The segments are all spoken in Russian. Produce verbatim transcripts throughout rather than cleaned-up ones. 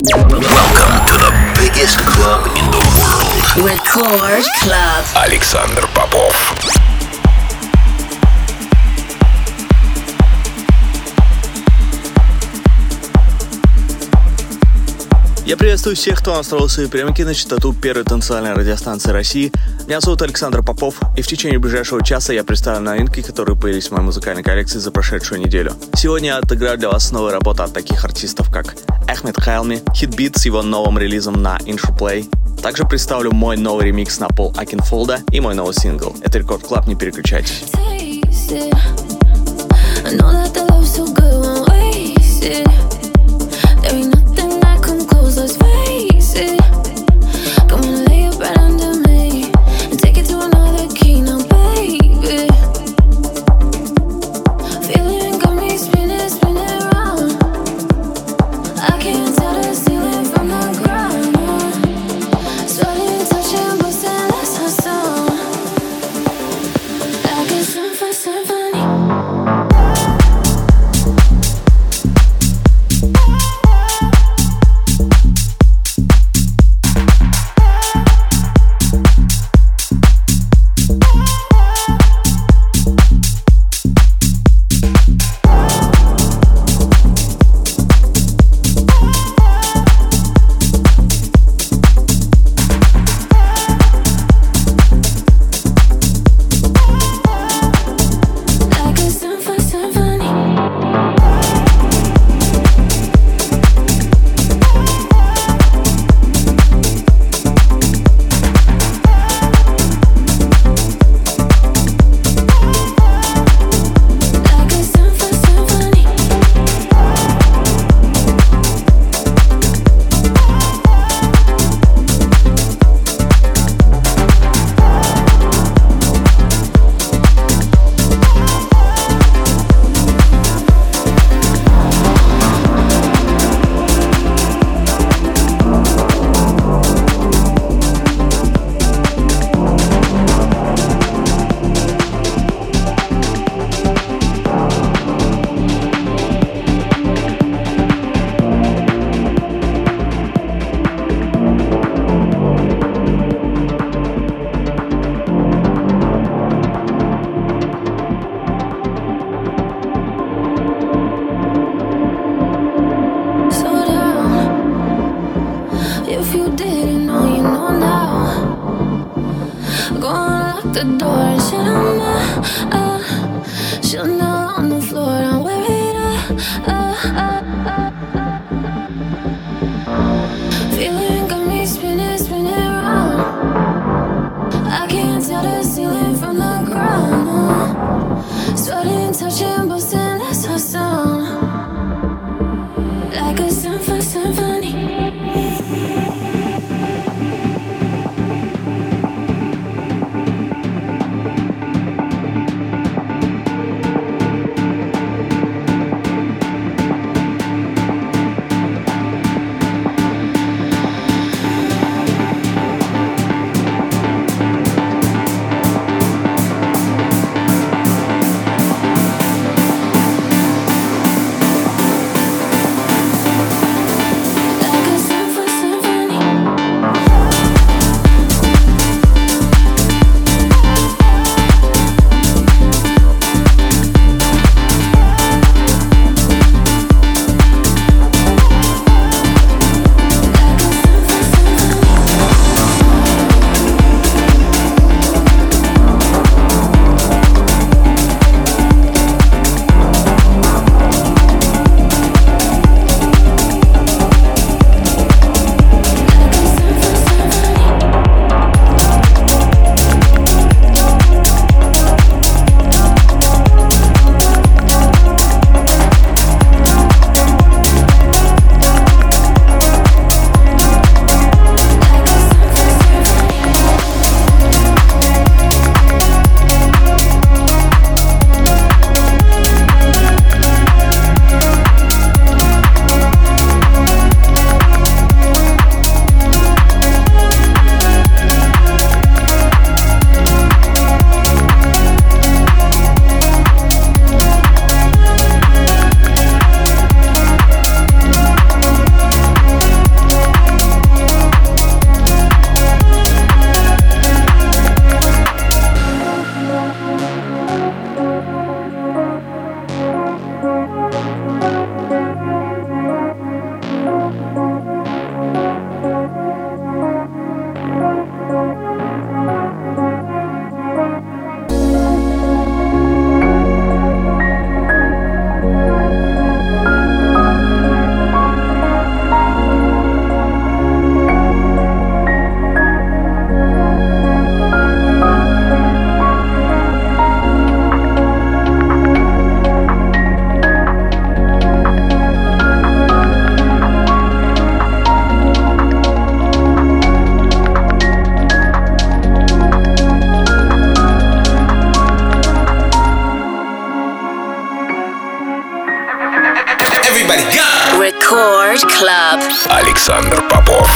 Welcome to the biggest club in the world. Record Club. Александр Попов. Я приветствую всех, кто настроил свои приемники на частоту первой танцевальной радиостанции России. Меня зовут Александр Попов, и в течение ближайшего часа я представлю новинки, которые появились в моей музыкальной коллекции за прошедшую неделю. Сегодня я отыграю для вас новые работы от таких артистов, как Ahmed Helmy, Heatbeat с его новым релизом на Interplay. Также представлю мой новый ремикс на Пол Оакенфолда и мой новый сингл. Это Record Club, не переключайтесь. Let's face it, come and lay it right under me and take it to another key now, baby. Feeling got me spinning, spinning round. I can't tell the ceiling from the ground. Starting touching, busting, that's our song. Like a symphony, symphony. Club. Александр Попов.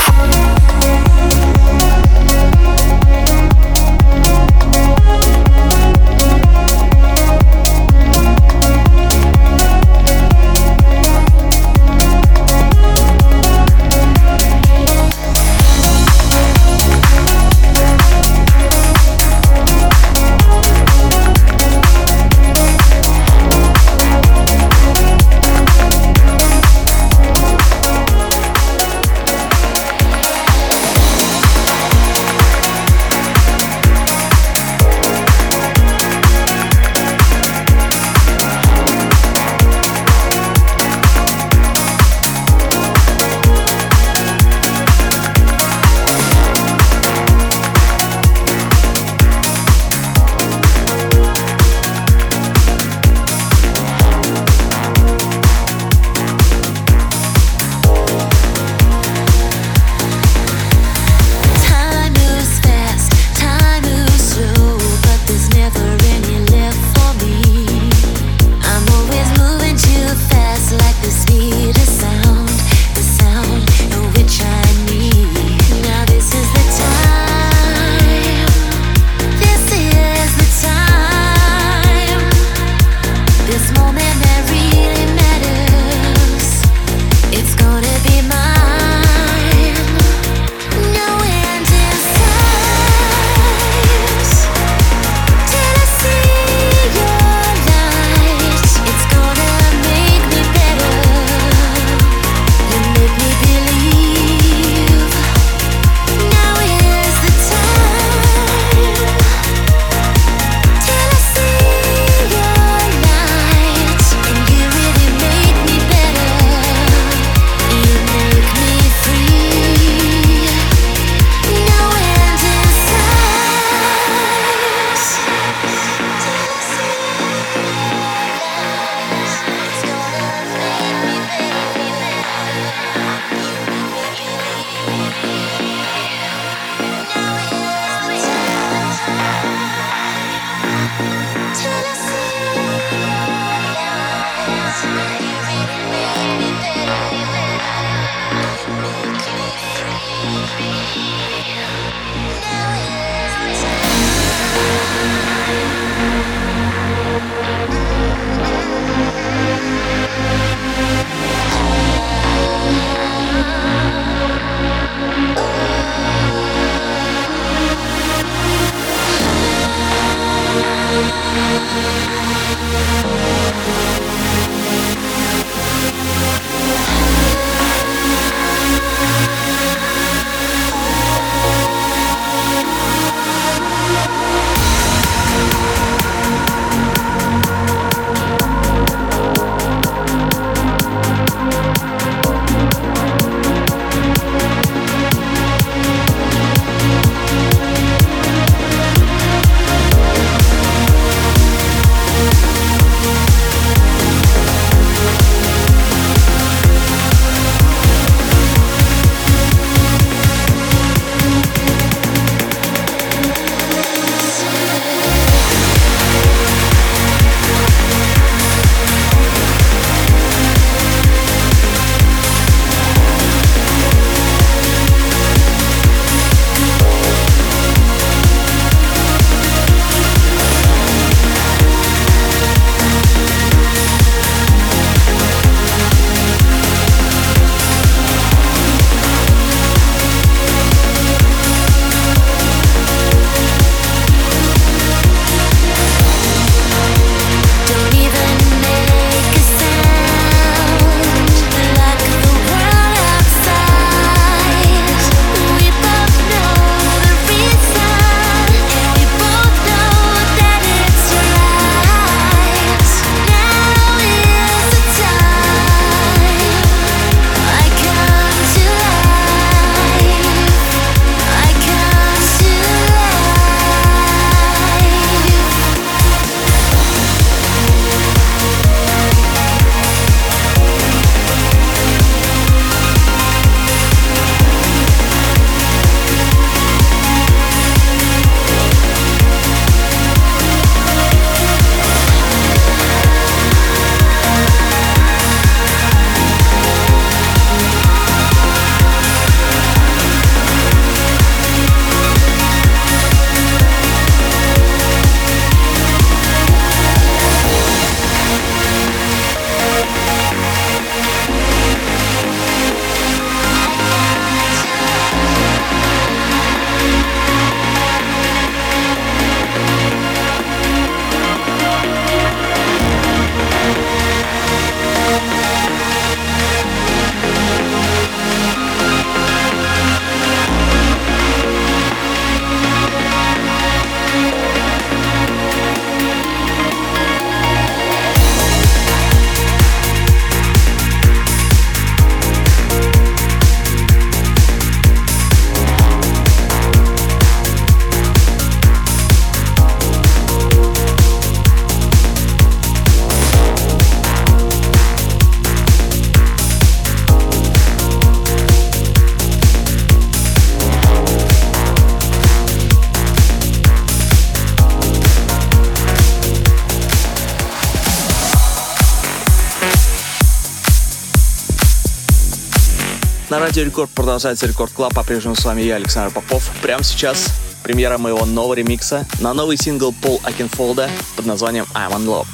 На Радио Рекорд продолжается Рекорд Клаб. По-прежнему с вами я, Александр Попов. Прямо сейчас премьера моего нового ремикса на новый сингл Пол Оакенфолда под названием I'm on Love.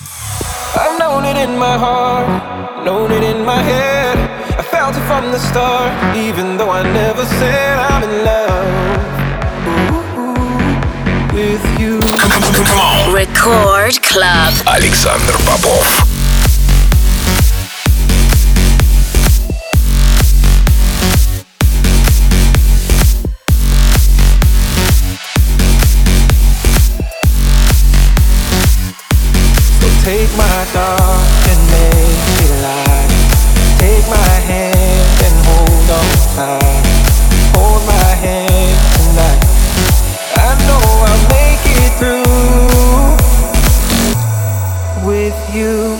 I've known it in my heart, known it in my head. I felt it from the start, even though I never said I'm in love with you. Record Club. Александр Попов. Take my dog and make it alive. Take my hand and hold on tight. Hold my hand tonight. I know I'll make it through with you.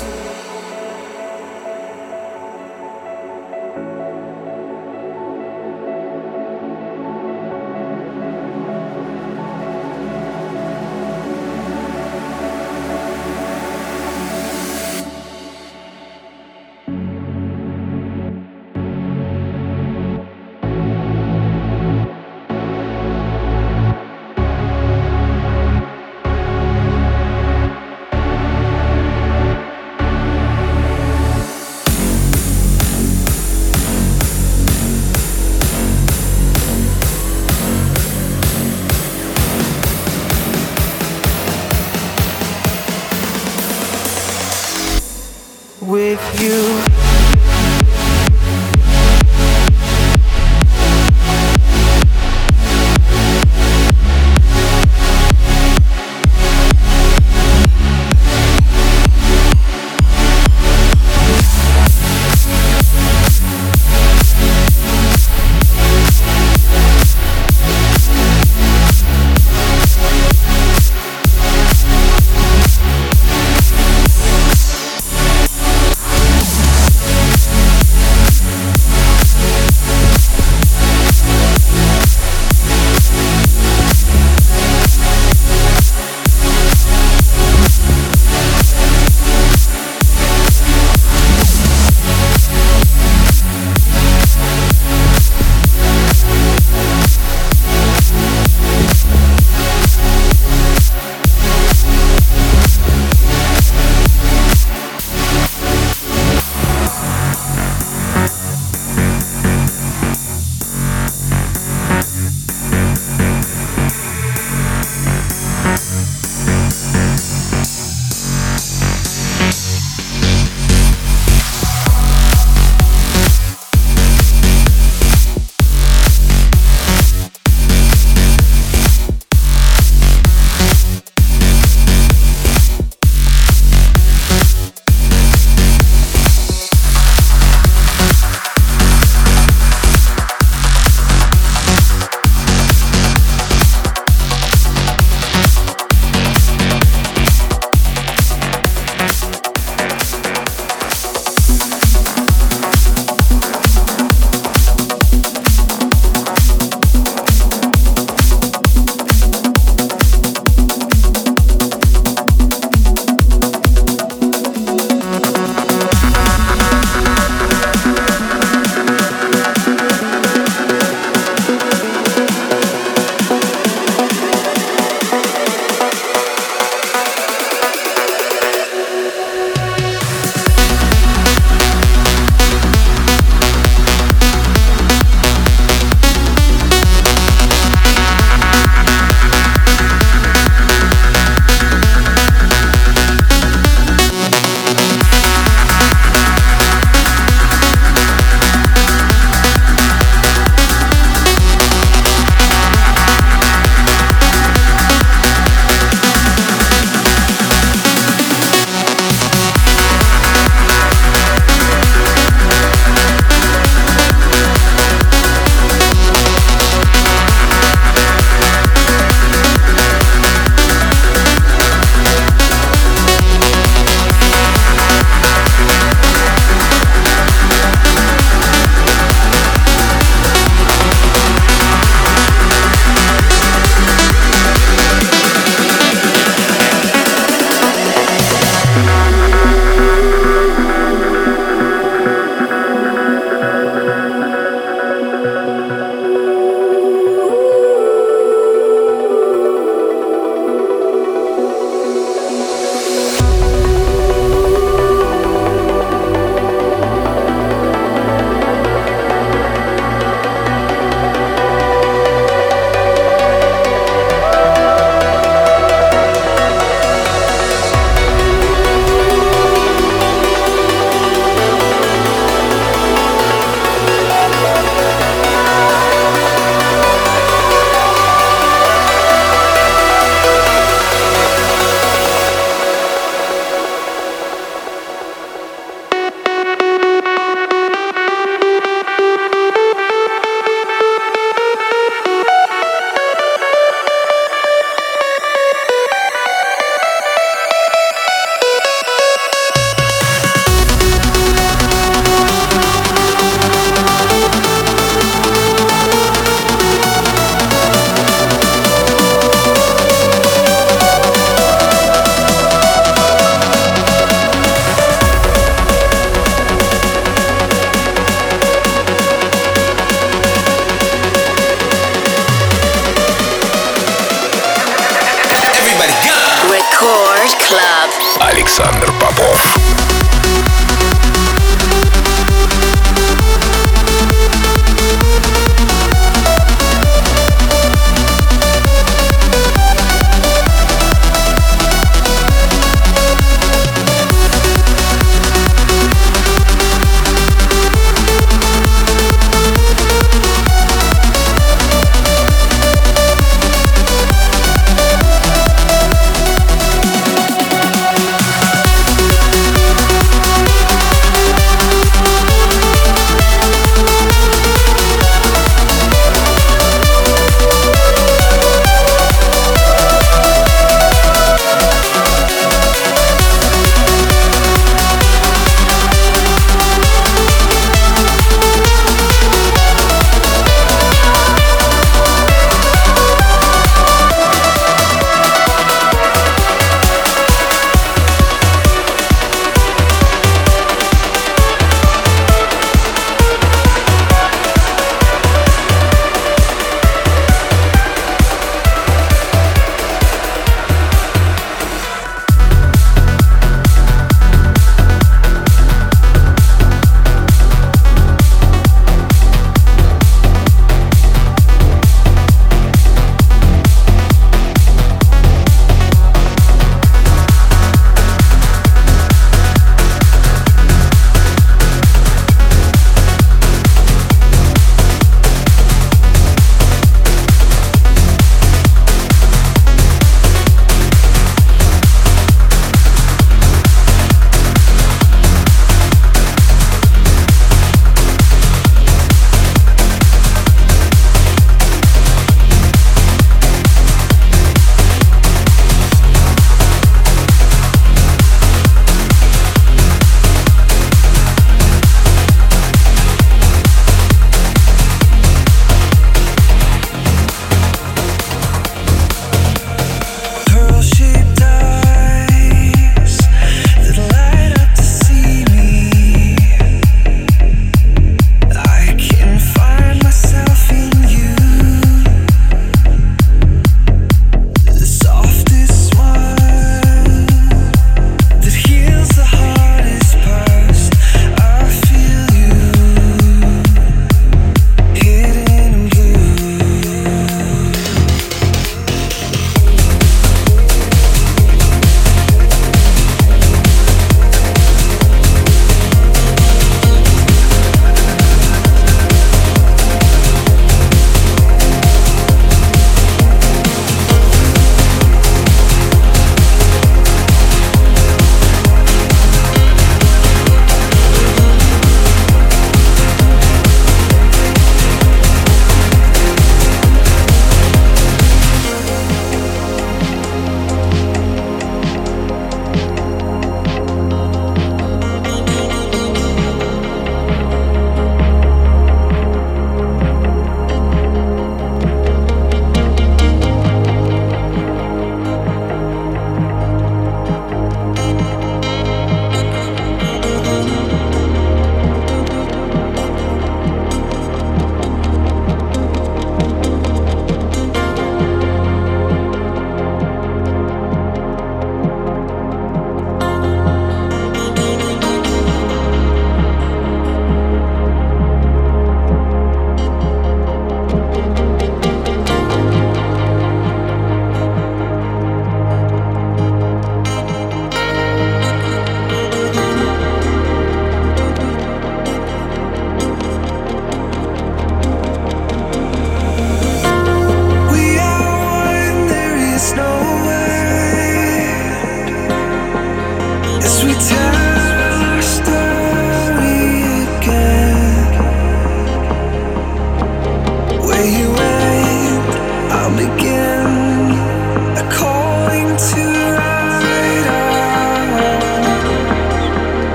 Club. Александр Попов.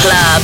Club.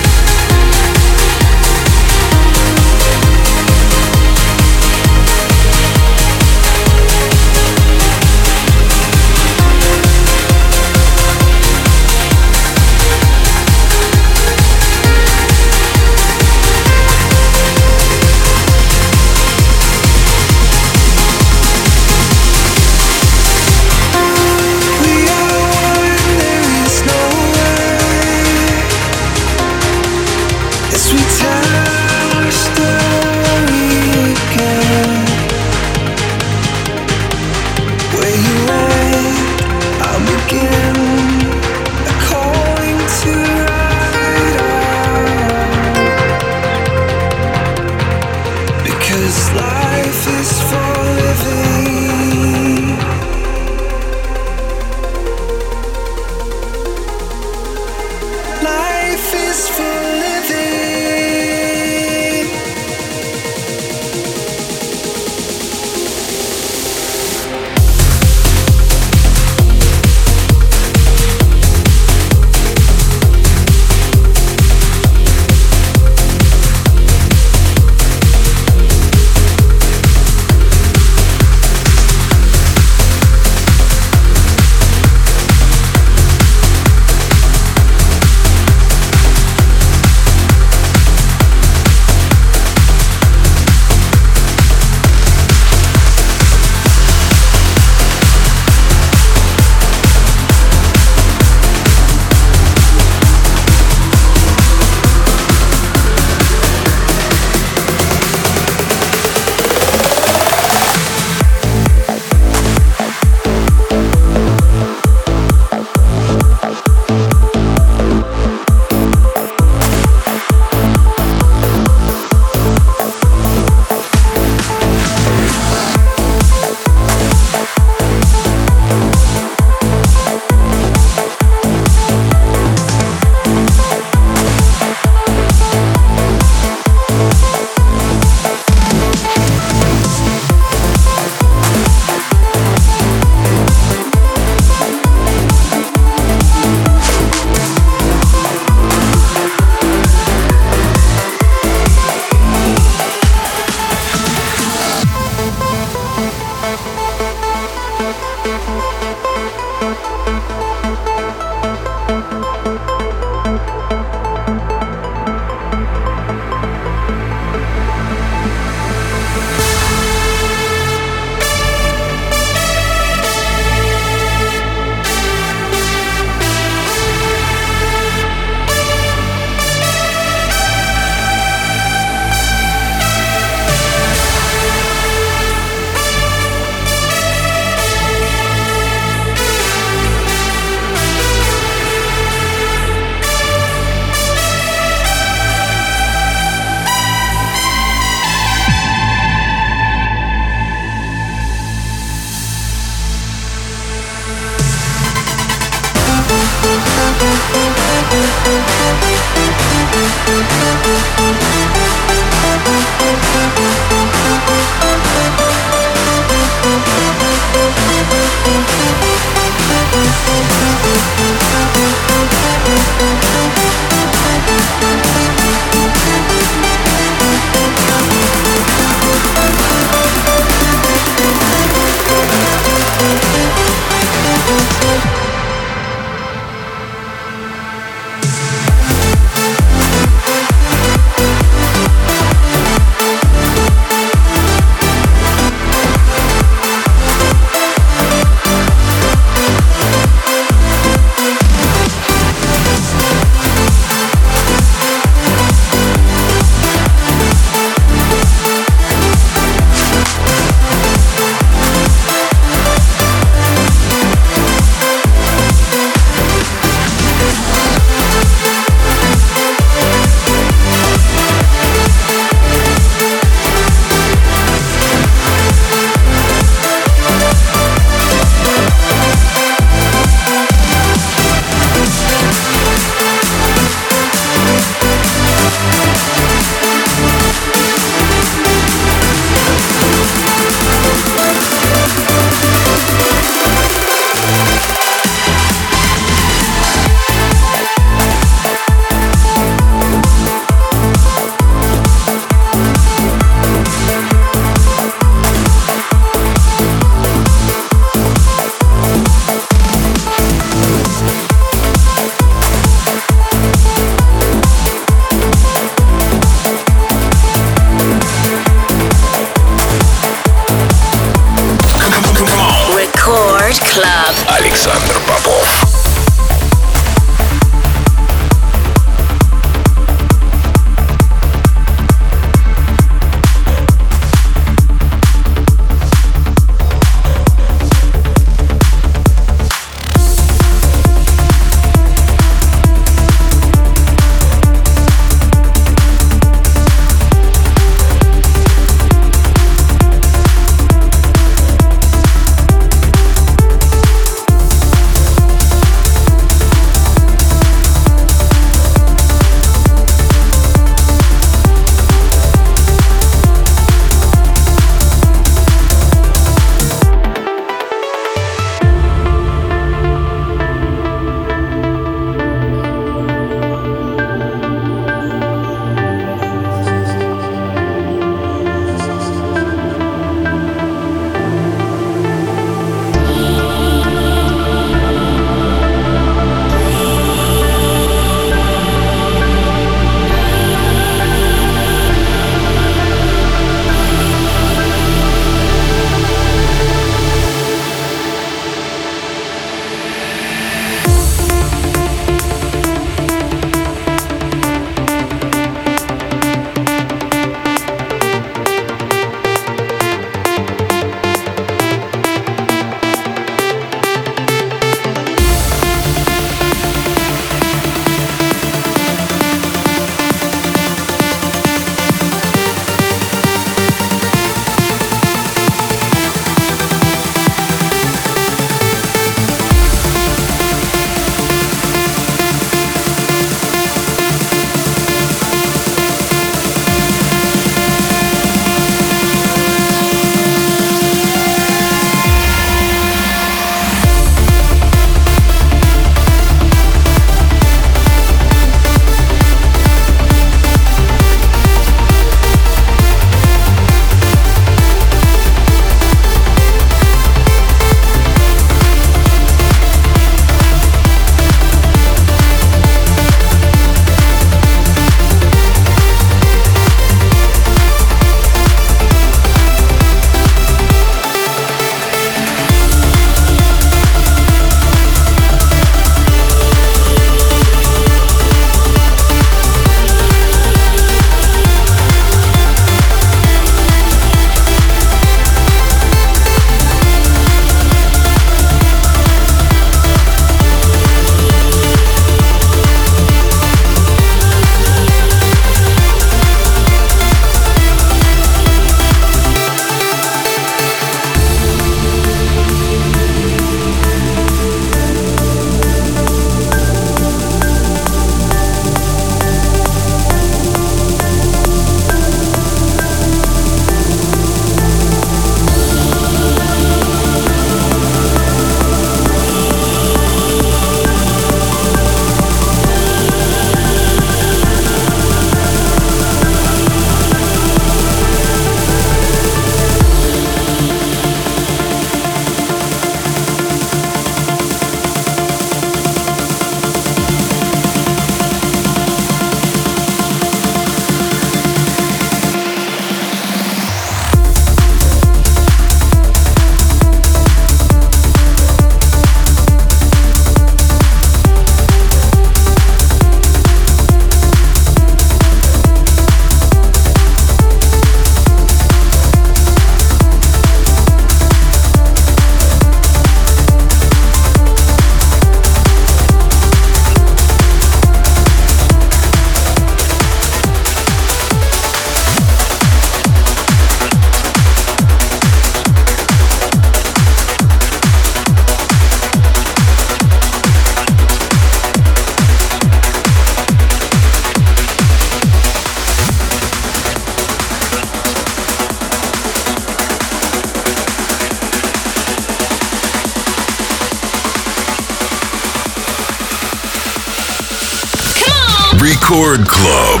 Record Club.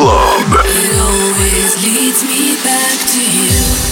Club. It always leads me back to you.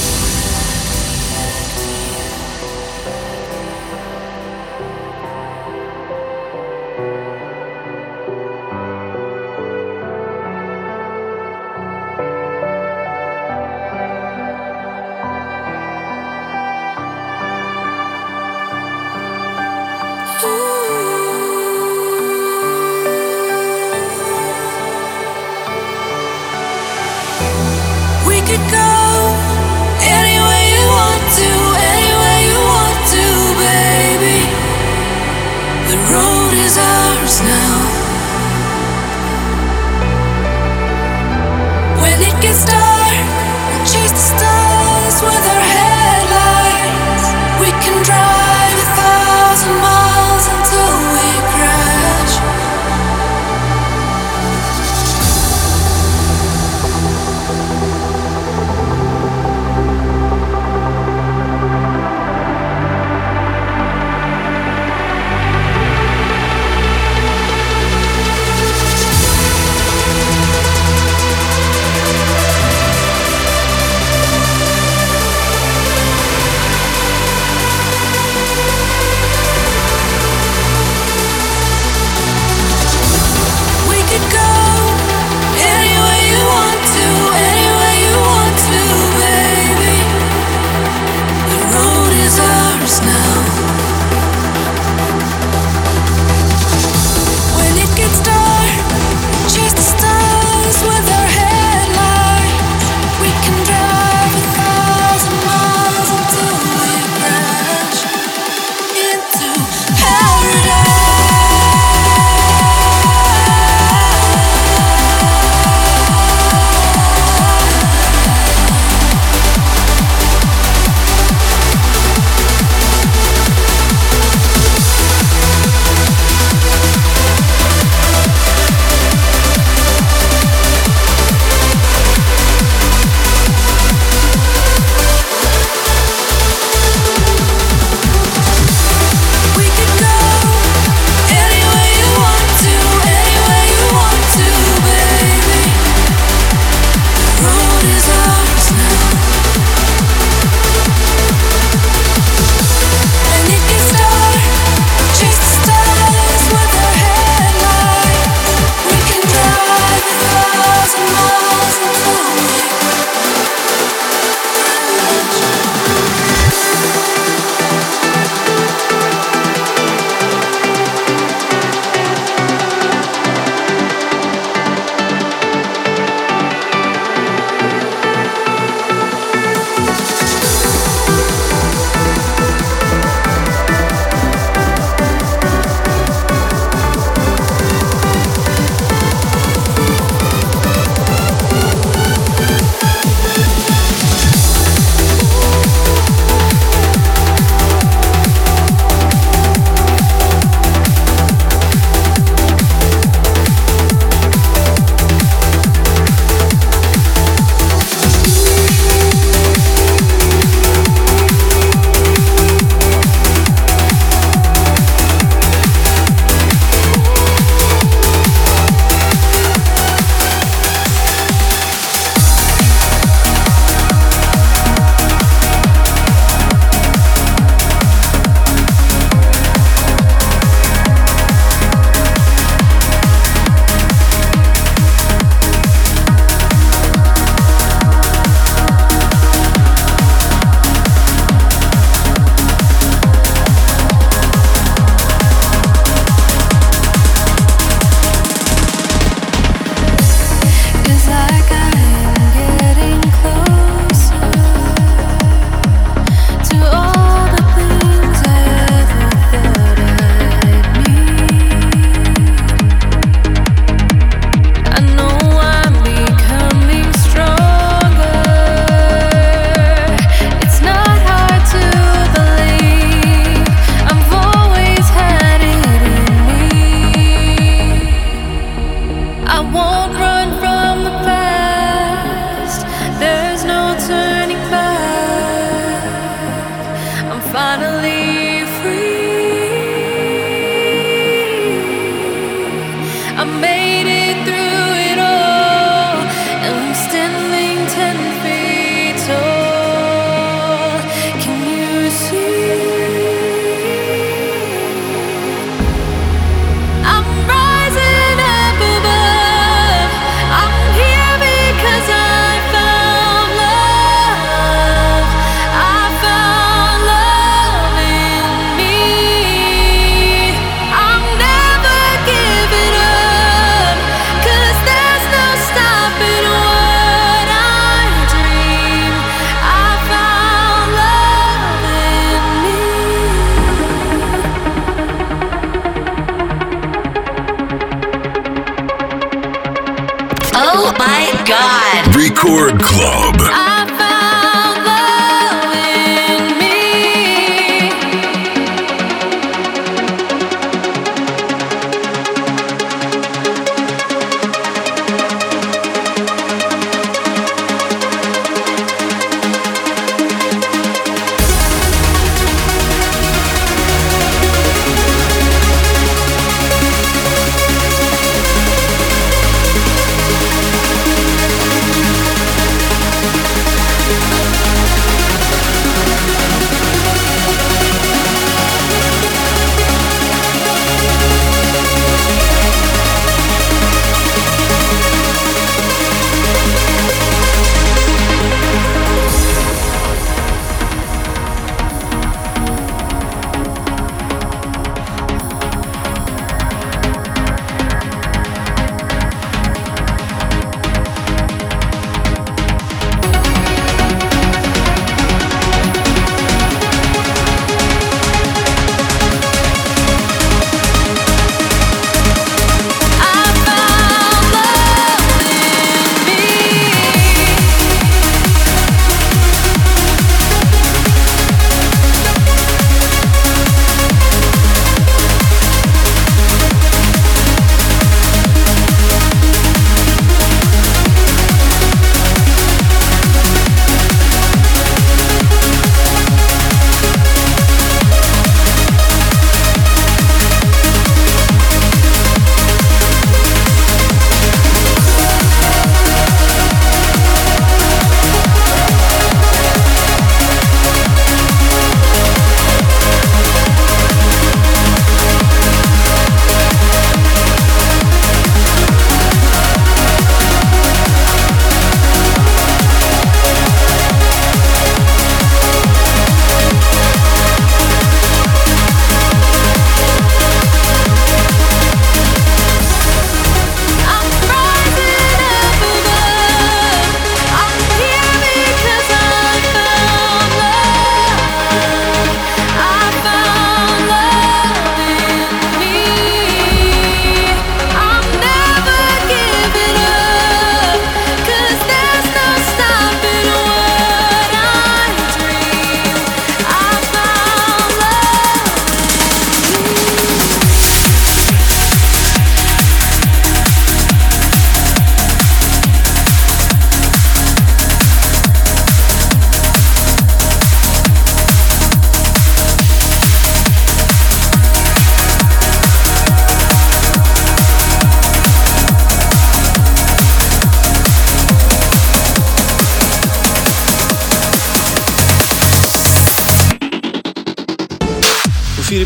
God. Record Club. I-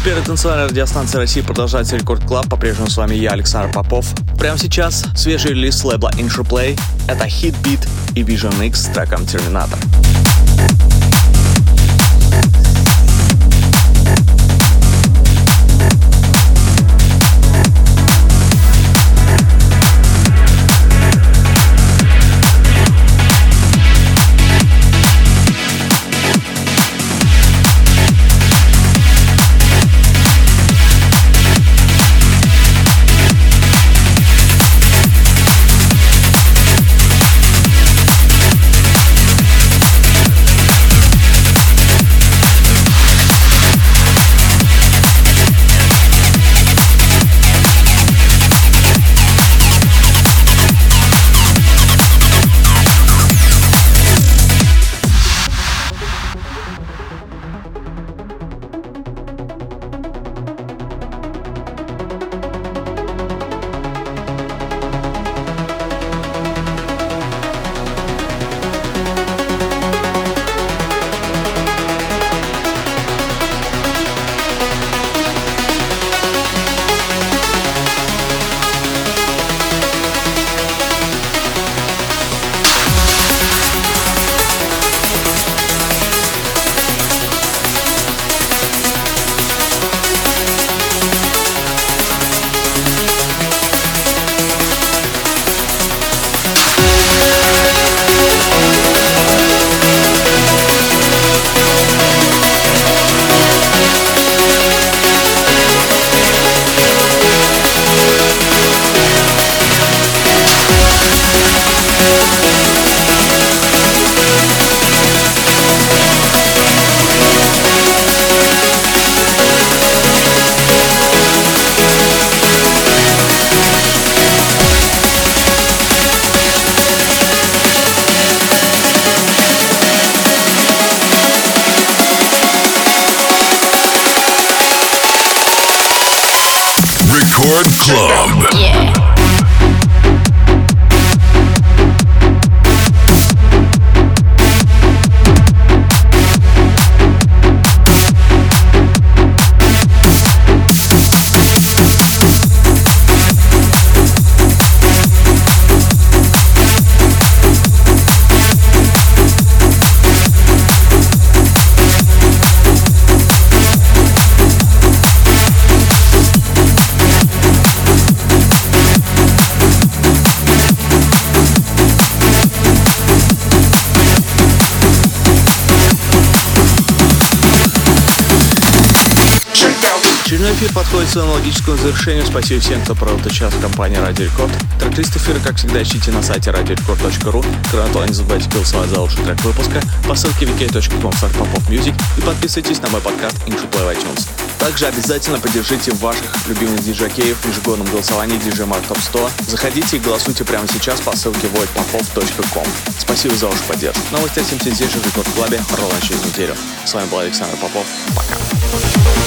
Первая танцевальная радиостанция России, продолжается Record Club. По-прежнему с вами я, Александр Попов. Прямо сейчас свежий релиз с лейбла Interplay. Это Heatbeat и Vision X с треком Terminator. Club. Yeah. Подходит к аналогическому завершению. Спасибо всем, кто провел этот час в компании Radio Record. Трек-лист эфира, как всегда, ищите на сайте радио рекорд точка ру. Кроме того, не забывайте голосовать за лучший трек выпуска по ссылке ви ка точка ком слэш попов мьюзик и подписывайтесь на мой подкаст Interplay в iTunes. Также обязательно поддержите ваших любимых диджакеев в ежегодном голосовании ди джей Mag топ сто. Заходите и голосуйте прямо сейчас по ссылке вотепопов точка ком. Спасибо за вашу поддержку. Новости встретимся здесь же в Record Club ровно через неделю. С вами был Александр Попов. Пока.